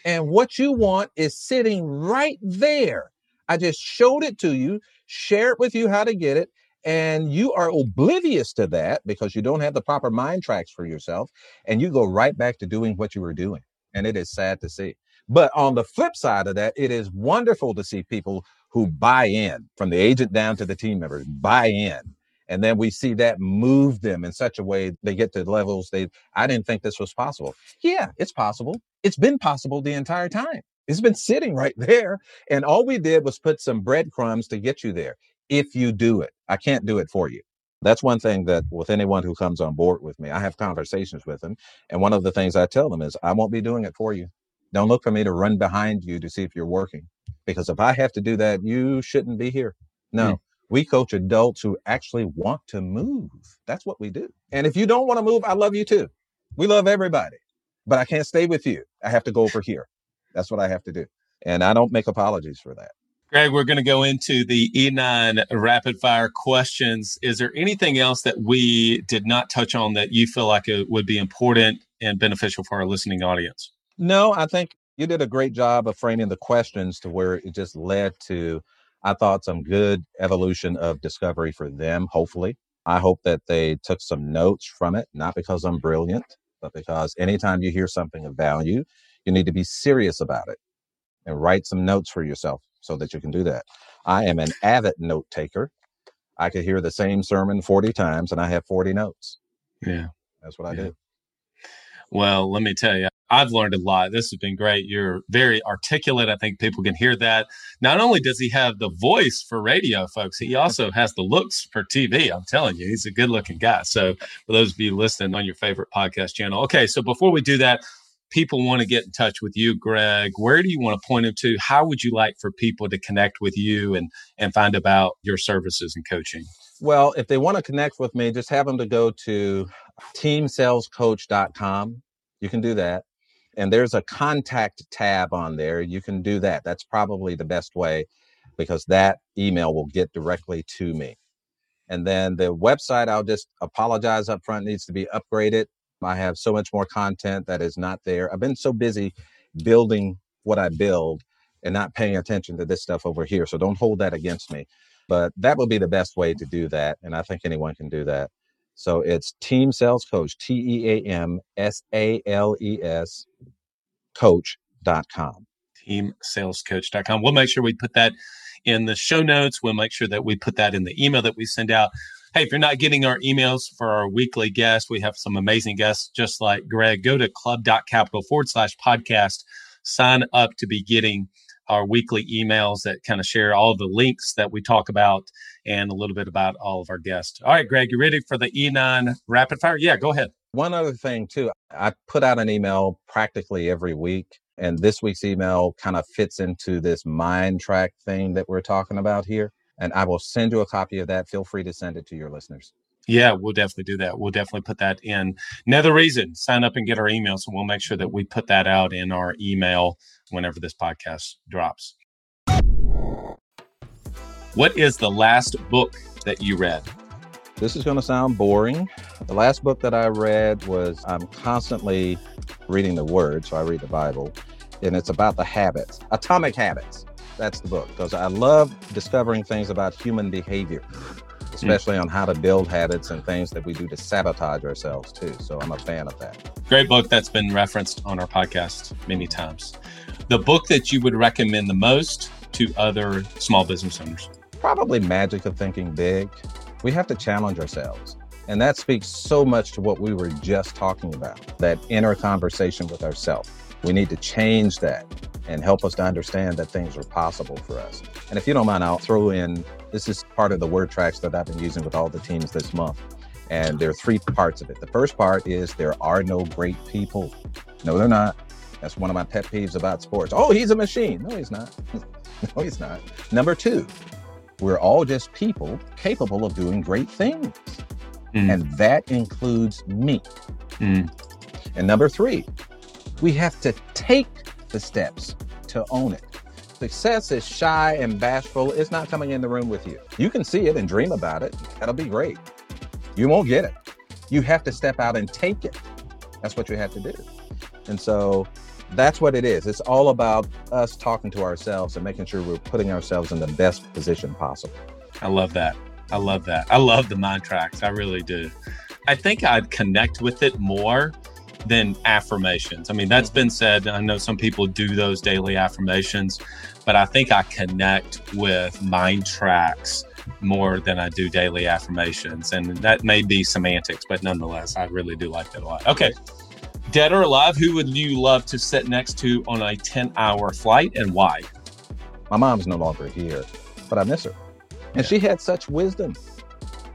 and what you want is sitting right there. I just showed it to you, shared with you how to get it. And you are oblivious to that because you don't have the proper mind tracks for yourself. And you go right back to doing what you were doing. And it is sad to see. But on the flip side of that, it is wonderful to see people who buy in, from the agent down to the team members, buy in. And then we see that move them in such a way they get to levels I didn't think this was possible. Yeah, it's possible. It's been possible the entire time. It's been sitting right there. And all we did was put some breadcrumbs to get you there. If you do it, I can't do it for you. That's one thing that with anyone who comes on board with me, I have conversations with them. And one of the things I tell them is I won't be doing it for you. Don't look for me to run behind you to see if you're working. Because if I have to do that, you shouldn't be here. No, we coach adults who actually want to move. That's what we do. And if you don't want to move, I love you too. We love everybody, but I can't stay with you. I have to go over here. That's what I have to do. And I don't make apologies for that. Greg, we're going to go into the E9 rapid fire questions. Is there anything else that we did not touch on that you feel like it would be important and beneficial for our listening audience? No, I think you did a great job of framing the questions to where it just led to, I thought, some good evolution of discovery for them, hopefully. I hope that they took some notes from it, not because I'm brilliant, but because anytime you hear something of value, you need to be serious about it and write some notes for yourself so that you can do that. I am an avid note taker. I could hear the same sermon 40 times and I have 40 notes. Yeah. That's what I do. Well, let me tell you, I've learned a lot. This has been great. You're very articulate. I think people can hear that. Not only does he have the voice for radio, folks, he also has the looks for TV. I'm telling you, he's a good-looking guy. So for those of you listening on your favorite podcast channel. Okay, so before we do that, people want to get in touch with you, Greg. Where do you want to point them to? How would you like for people to connect with you and find about your services and coaching? Well, if they want to connect with me, just have them to go to teamsalescoach.com. You can do that. And there's a contact tab on there. You can do that. That's probably the best way because that email will get directly to me. And then the website, I'll just apologize up front, needs to be upgraded. I have so much more content that is not there. I've been so busy building what I build and not paying attention to this stuff over here. So don't hold that against me. But that would be the best way to do that. And I think anyone can do that. So it's Team Sales Coach, teamsalescoach.com. Teamsalescoach.com. We'll make sure we put that in the show notes. We'll make sure that we put that in the email that we send out. Hey, if you're not getting our emails for our weekly guests, we have some amazing guests just like Greg. Go to club.capital/podcast. Sign up to be getting our weekly emails that kind of share all the links that we talk about and a little bit about all of our guests. All right, Greg, you ready for the E9 rapid fire? Yeah, go ahead. One other thing too, I put out an email practically every week, and this week's email kind of fits into this mind track thing that we're talking about here. And I will send you a copy of that. Feel free to send it to your listeners. Yeah, we'll definitely do that. We'll definitely put that in. Another reason, sign up and get our email. So we'll make sure that we put that out in our email whenever this podcast drops. What is the last book that you read? This is going to sound boring. The last book that I read was, I'm constantly reading the Word, so I read the Bible, and it's about the habits, Atomic Habits. That's the book, because I love discovering things about human behavior, especially on how to build habits and things that we do to sabotage ourselves too. So I'm a fan of that. Great book that's been referenced on our podcast many times. The book that you would recommend the most to other small business owners? Probably Magic of Thinking Big. We have to challenge ourselves. And that speaks so much to what we were just talking about, that inner conversation with ourselves. We need to change that and help us to understand that things are possible for us. And if you don't mind, I'll throw in, this is part of the word tracks that I've been using with all the teams this month. And there are three parts of it. The first part is there are no great people. No, they're not. That's one of my pet peeves about sports. Oh, he's a machine. No, he's not. No, he's not. Number two, we're all just people capable of doing great things. And that includes me. And number three, we have to take the steps to own it. Success is shy and bashful. It's not coming in the room with you. You can see it and dream about it. That'll be great. You won't get it. You have to step out and take it. That's what you have to do. And so that's what it is. It's all about us talking to ourselves and making sure we're putting ourselves in the best position possible. I love that. I love that. I love the Mind Tracks. I really do. I think I'd connect with it more than affirmations. I mean, that's been said. I know some people do those daily affirmations, but I think I connect with Mind Tracks more than I do daily affirmations. And that may be semantics, but nonetheless, I really do like that a lot. Okay. Dead or alive, who would you love to sit next to on a 10-hour flight and why? My mom's no longer here, but I miss her. And she had such wisdom.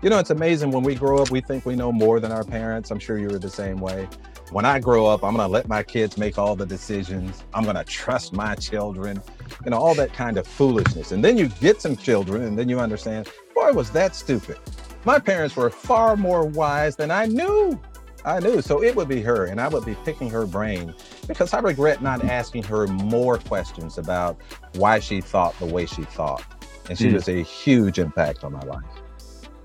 You know, it's amazing when we grow up, we think we know more than our parents. I'm sure you were the same way. When I grow up, I'm going to let my kids make all the decisions. I'm going to trust my children, you know, all that kind of foolishness. And then you get some children and then you understand, boy, was that stupid. My parents were far more wise than I knew. So it would be her, and I would be picking her brain because I regret not asking her more questions about why she thought the way she thought. And she was a huge impact on my life.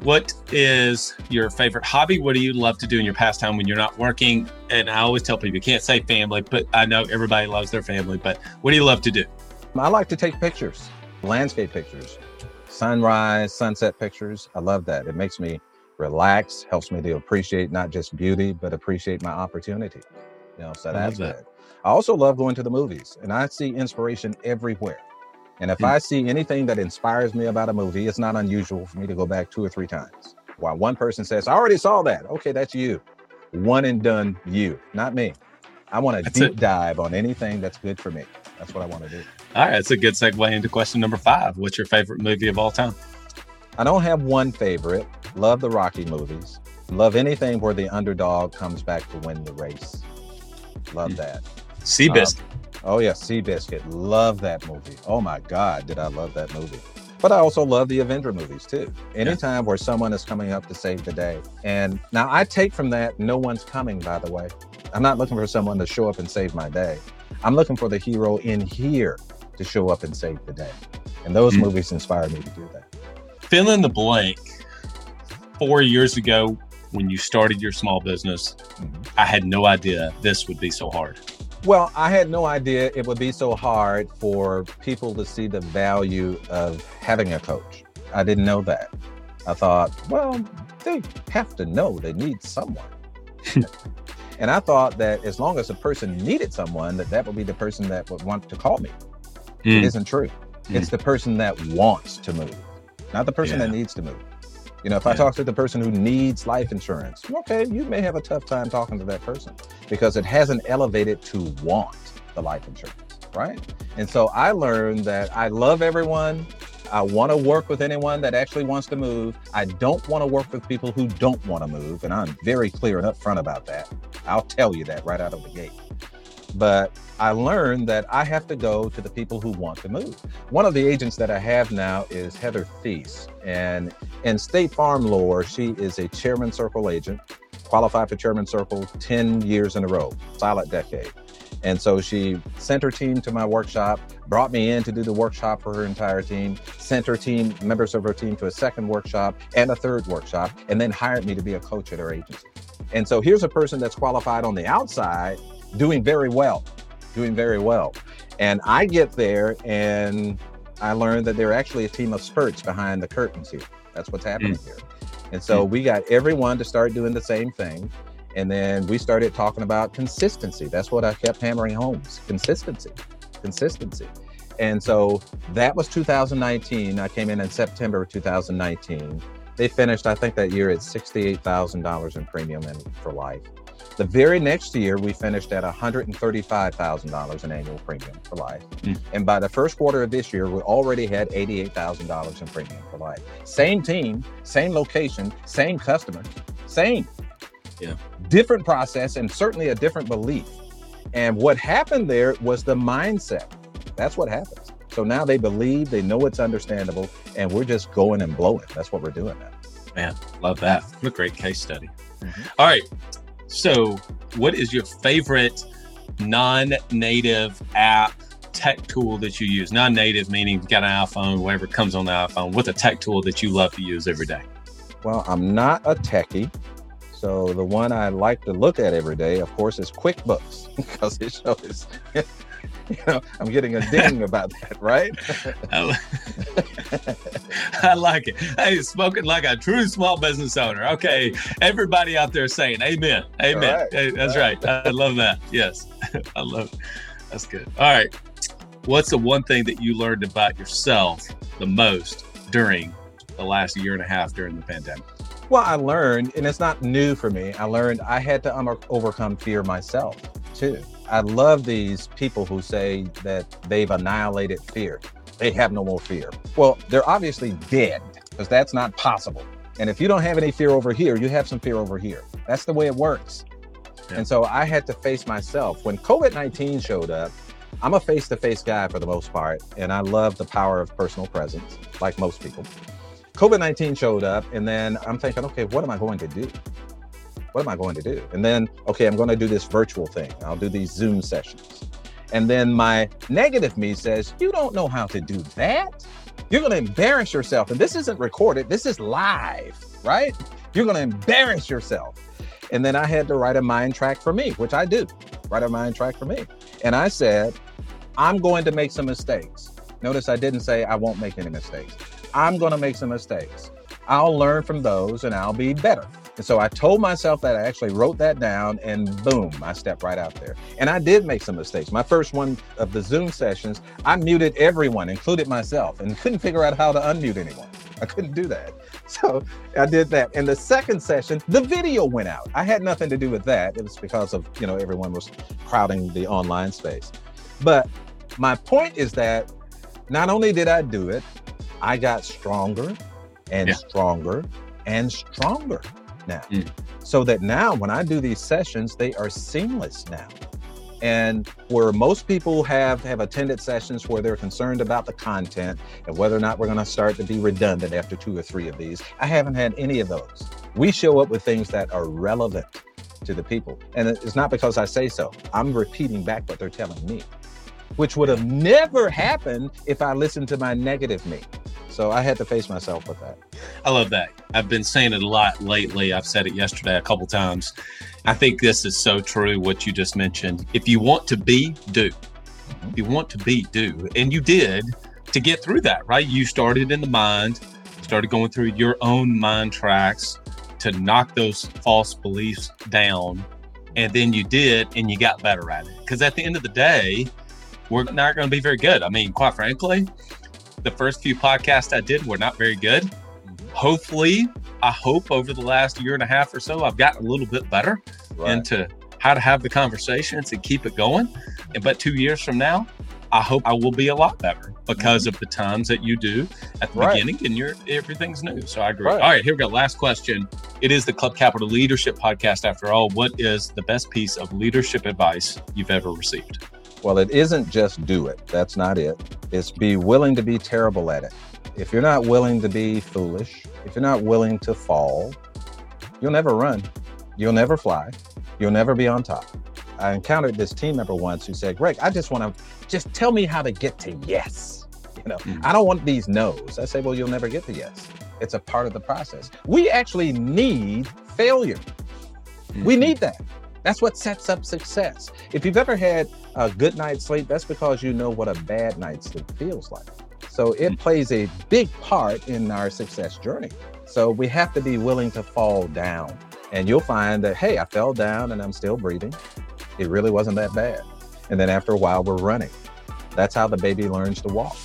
What is your favorite hobby? What do you love to do in your pastime when you're not working? And I always tell people, you can't say family, but I know everybody loves their family, but what do you love to do? I like to take pictures, landscape pictures, sunrise, sunset pictures. I love that. It makes me relax, helps me to appreciate not just beauty, but appreciate my opportunity. You know, so that's that. I also love going to the movies, and I see inspiration everywhere. And if I see anything that inspires me about a movie, it's not unusual for me to go back 2 or 3 times. While one person says, I already saw that. Okay, that's you. One and done you, not me. I want to deep dive on anything that's good for me. That's what I want to do. All right, that's a good segue into question number 5. What's your favorite movie of all time? I don't have one favorite. Love the Rocky movies. Love anything where the underdog comes back to win the race. Love that. Seabiscuit. Oh yeah, Seabiscuit. Love that movie. Oh my God, did I love that movie. But I also love the Avenger movies too. Anytime where someone is coming up to save the day. And now I take from that, no one's coming, by the way. I'm not looking for someone to show up and save my day. I'm looking for the hero in here to show up and save the day. And those movies inspired me to do that. Fill in the blank. 4 years ago, when you started your small business, I had no idea this would be so hard. Well, I had no idea it would be so hard for people to see the value of having a coach. I didn't know that. I thought, well, they have to know they need someone. And I thought that as long as a person needed someone, that would be the person that would want to call me. It isn't true. It's the person that wants to move, not the person that needs to move. You know, if I talk to the person who needs life insurance, okay, you may have a tough time talking to that person because it hasn't elevated to want the life insurance, right? And so I learned that I love everyone. I want to work with anyone that actually wants to move. I don't want to work with people who don't want to move. And I'm very clear and upfront about that. I'll tell you that right out of the gate. But I learned that I have to go to the people who want to move. One of the agents that I have now is Heather Thies. And in State Farm lore, she is a Chairman Circle agent, qualified for Chairman Circle 10 years in a row, solid decade. And so she sent her team to my workshop, brought me in to do the workshop for her entire team, sent her team, members of her team to a second workshop and a third workshop, and then hired me to be a coach at her agency. And so here's a person that's qualified on the outside, doing very well. And I get there and I learned that they're actually a team of spurts behind the curtains here. That's what's happening here. And so we got everyone to start doing the same thing. And then we started talking about consistency. That's what I kept hammering home, consistency. And so that was 2019. I came in September of 2019. They finished, I think that year at $68,000 in premium for life. The very next year, we finished at $135,000 in annual premium for life. And by the first quarter of this year, we already had $88,000 in premium for life. Same team, same location, same customer, same. Yeah. Different process and certainly a different belief. And what happened there was the mindset. That's what happens. So now they believe, they know it's understandable, and we're just going and blowing. That's what we're doing now. Man, love that. What a great case study. All right. So what is your favorite non-native app tech tool that you use? Non-native meaning you've got an iPhone, whatever comes on the iPhone. What's a tech tool that you love to use every day? Well, I'm not a techie. So the one I like to look at every day, of course, is QuickBooks, because it shows, I'm getting a ding about that, right? I like it. Hey, spoken like a true small business owner. Okay, everybody out there saying amen. Right. Hey, that's right. I love that. Yes, I love it. That's good. All right. What's the one thing that you learned about yourself the most during the last year and a half during the pandemic? Well, I learned, and it's not new for me, I learned I had to overcome fear myself, too. I love these people who say that they've annihilated fear. They have no more fear. Well, they're obviously dead, because that's not possible. And if you don't have any fear over here, you have some fear over here. That's the way it works. Yeah. And so I had to face myself. When COVID-19 showed up, I'm a face-to-face guy for the most part, and I love the power of personal presence, like most people. COVID-19 showed up, and then I'm thinking, okay, what am I going to do? And then, okay, I'm going to do this virtual thing. I'll do these Zoom sessions. And then my negative me says, you don't know how to do that. You're going to embarrass yourself. And this isn't recorded. This is live, right? You're going to embarrass yourself. And then I had to write a mind track for me, which I do. And I said, I'm going to make some mistakes. Notice I didn't say I won't make any mistakes. I'm going to make some mistakes. I'll learn from those and I'll be better. And so I told myself that. I actually wrote that down and boom, I stepped right out there. And I did make some mistakes. My first one of the Zoom sessions, I muted everyone, including myself, and couldn't figure out how to unmute anyone. I couldn't do that. So I did that. And the second session, the video went out. I had nothing to do with that. It was because of, everyone was crowding the online space. But my point is that not only did I do it, I got stronger and stronger and stronger now. So that now when I do these sessions, they are seamless now. And where most people have attended sessions where they're concerned about the content and whether or not we're going to start to be redundant after 2 or 3 of these, I haven't had any of those. We show up with things that are relevant to the people. And it's not because I say so. I'm repeating back what they're telling me, which would have never happened if I listened to my negative me. So I had to face myself with that. I love that. I've been saying it a lot lately. I've said it yesterday a couple times. I think this is so true, what you just mentioned. If you want to be, do. If you want to be, do. And you did to get through that, right? You started in the mind, started going through your own mind tracks to knock those false beliefs down. And then you did, and you got better at it. Because at the end of the day, we're not going to be very good. I mean, quite frankly, the first few podcasts I did were not very good. Hopefully, I hope over the last year and a half or so, I've gotten a little bit better into how to have the conversations and keep it going. But 2 years from now, I hope I will be a lot better because of the times that you do at the beginning and everything's new. So I agree. All right, here we go. Last question. It is the Club Capital Leadership Podcast after all. What is the best piece of leadership advice you've ever received? Well, it isn't just do it. That's not it. It's be willing to be terrible at it. If you're not willing to be foolish, if you're not willing to fall, you'll never run. You'll never fly. You'll never be on top. I encountered this team member once who said, Greg, I just want to, just tell me how to get to yes. You know, I don't want these no's. I say, well, you'll never get to yes. It's a part of the process. We actually need failure. We need that. That's what sets up success. If you've ever had a good night's sleep, that's because you know what a bad night's sleep feels like. So it plays a big part in our success journey. So we have to be willing to fall down. And you'll find that, hey, I fell down and I'm still breathing. It really wasn't that bad. And then after a while, we're running. That's how the baby learns to walk.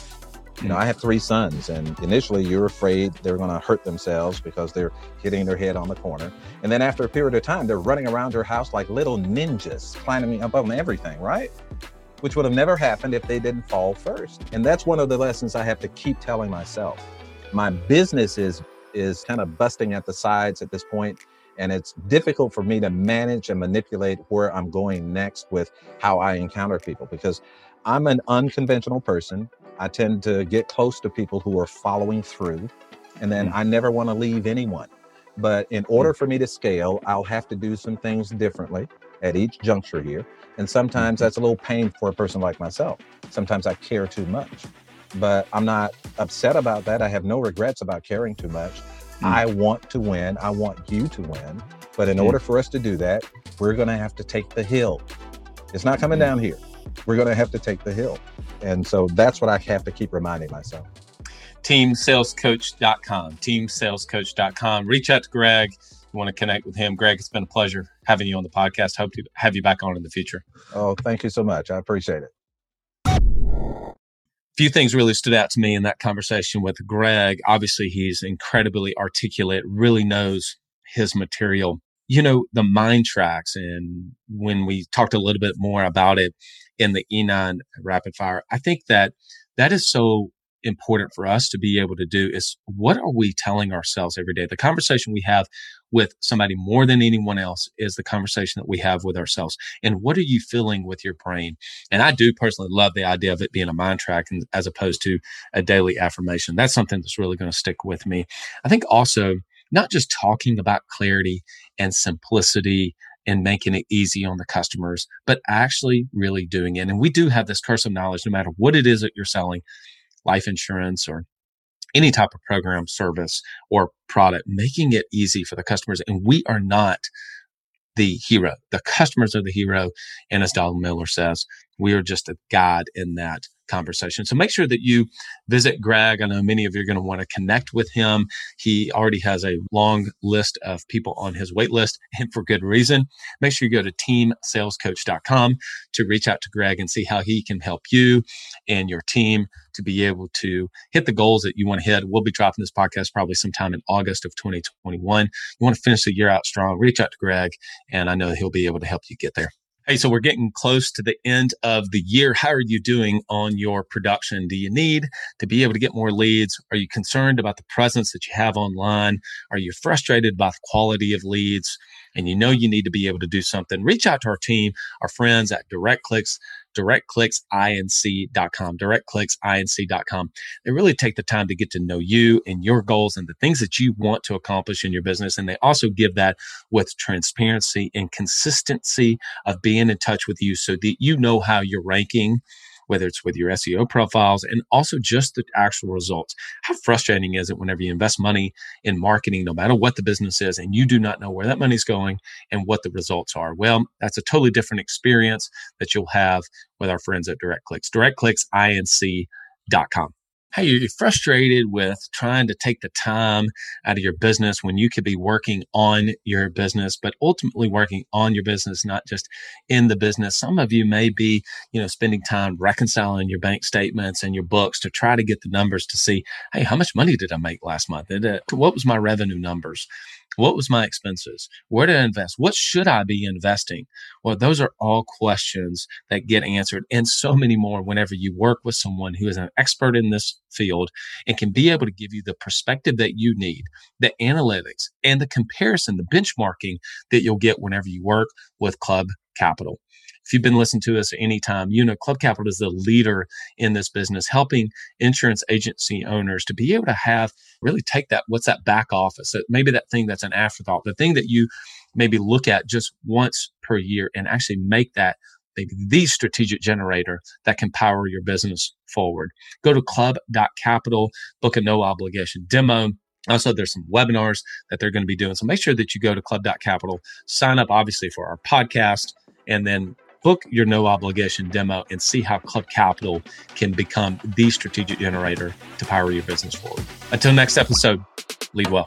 You know, I have three sons, and initially you're afraid they're going to hurt themselves because they're hitting their head on the corner. And then after a period of time, they're running around your house like little ninjas, climbing up on everything, right? Which would have never happened if they didn't fall first. And that's one of the lessons I have to keep telling myself. My business is kind of busting at the sides at this point, and it's difficult for me to manage and manipulate where I'm going next with how I encounter people, because I'm an unconventional person. I tend to get close to people who are following through, and then I never want to leave anyone. But in order for me to scale, I'll have to do some things differently at each juncture here. And sometimes that's a little pain for a person like myself. Sometimes I care too much, but I'm not upset about that. I have no regrets about caring too much. I want to win. I want you to win. But in order for us to do that, we're going to have to take the hill. It's not coming down here. We're going to have to take the hill. And so that's what I have to keep reminding myself. Teamsalescoach.com, teamsalescoach.com. Reach out to Greg. You want to connect with him. Greg, it's been a pleasure having you on the podcast. Hope to have you back on in the future. Oh, thank you so much. I appreciate it. A few things really stood out to me in that conversation with Greg. Obviously, he's incredibly articulate, really knows his material. You know, the Mind Tracks, and when we talked a little bit more about it in the E9 Rapid Fire, I think that that is so important for us to be able to do is, what are we telling ourselves every day? The conversation we have with somebody more than anyone else is the conversation that we have with ourselves. And what are you filling with your brain? And I do personally love the idea of it being a mind track as opposed to a daily affirmation. That's something that's really going to stick with me. I think also, not just talking about clarity and simplicity and making it easy on the customers, but actually really doing it. And we do have this curse of knowledge, no matter what it is that you're selling, life insurance or any type of program, service, or product, making it easy for the customers. And we are not the hero. The customers are the hero. And as Donald Miller says, we are just a guide in that conversation. So make sure that you visit Greg. I know many of you are going to want to connect with him. He already has a long list of people on his wait list, and for good reason. Make sure you go to teamsalescoach.com to reach out to Greg and see how he can help you and your team to be able to hit the goals that you want to hit. We'll be dropping this podcast probably sometime in August of 2021. You want to finish the year out strong, reach out to Greg, and I know he'll be able to help you get there. Hey, so we're getting close to the end of the year. How are you doing on your production? Do you need to be able to get more leads? Are you concerned about the presence that you have online? Are you frustrated by the quality of leads? And you know you need to be able to do something. Reach out to our team, our friends at DirectClicks, DirectClicksInc.com, DirectClicksInc.com. They really take the time to get to know you and your goals and the things that you want to accomplish in your business. And they also give that with transparency and consistency of being in touch with you so that you know how you're ranking, whether it's with your SEO profiles and also just the actual results. How frustrating is it whenever you invest money in marketing, no matter what the business is, and you do not know where that money's going and what the results are? Well, that's a totally different experience that you'll have with our friends at DirectClicks, DirectClicksInc.com. Hey, you're frustrated with trying to take the time out of your business when you could be working on your business, but ultimately working on your business, not just in the business. Some of you may be, spending time reconciling your bank statements and your books to try to get the numbers to see, hey, how much money did I make last month? What was my revenue numbers? What was my expenses? Where did I invest? What should I be investing? Well, those are all questions that get answered, and so many more whenever you work with someone who is an expert in this field and can be able to give you the perspective that you need, the analytics and the comparison, the benchmarking that you'll get whenever you work with Club Capital. If you've been listening to us at any time, you know Club Capital is the leader in this business, helping insurance agency owners to be able to have really take that, what's that back office, that maybe that thing that's an afterthought, the thing that you maybe look at just once per year and actually make that maybe the strategic generator that can power your business forward. Go to club.capital, book a no obligation demo. Also, there's some webinars that they're going to be doing. So make sure that you go to club.capital, sign up obviously for our podcast, and then book your no obligation demo and see how Club Capital can become the strategic generator to power your business forward. Until next episode, lead well.